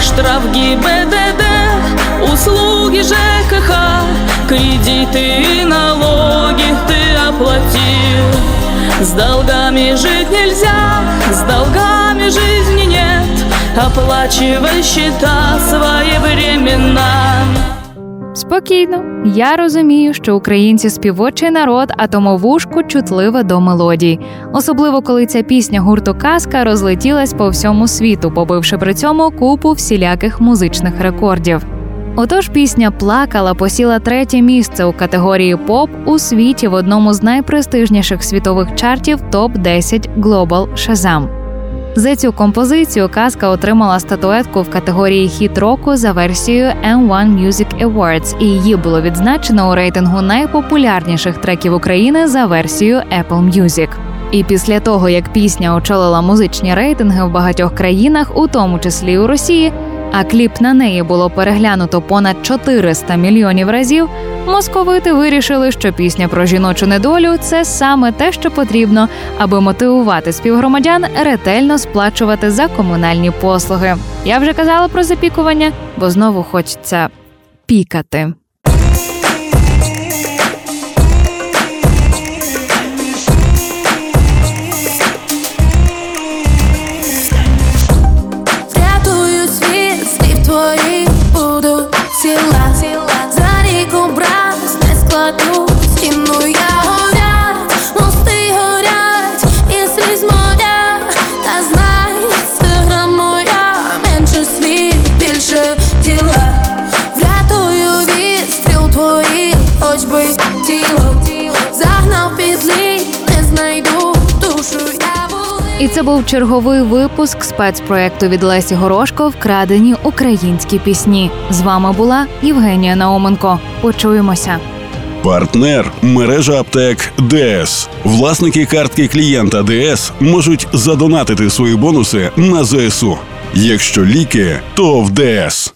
Штраф ГИБДД, услуги ЖКХ, кредиты и налоги ты оплатил. С долгами жить нельзя, с долгами жизни нет, оплачивай счета своевременно. Спокійно. Я розумію, що українці – співочий народ, а тому вушко чутливе до мелодій. Особливо, коли ця пісня гурту «Казка» розлетілась по всьому світу, побивши при цьому купу всіляких музичних рекордів. Отож пісня «Плакала» посіла третє місце у категорії «Поп» у світі в одному з найпрестижніших світових чартів «Топ 10 Global Shazam». За цю композицію «Казка» отримала статуетку в категорії «Хіт року» за версією M1 Music Awards, і її було відзначено у рейтингу найпопулярніших треків України за версією Apple Music. І після того, як пісня очолила музичні рейтинги в багатьох країнах, у тому числі у Росії, а кліп на неї було переглянуто понад 400 мільйонів разів, московити вирішили, що пісня про жіночу недолю – це саме те, що потрібно, аби мотивувати співгромадян ретельно сплачувати за комунальні послуги. Я вже казала про запікування, бо знову хочеться пікати. І це був черговий випуск спецпроєкту від Лесі Горошко «Вкрадені українські пісні». З вами була Євгенія Науменко. Почуємося. Партнер – мережа аптек ДС. Власники картки клієнта ДС можуть задонатити свої бонуси на ЗСУ. Якщо ліки, то в ДС.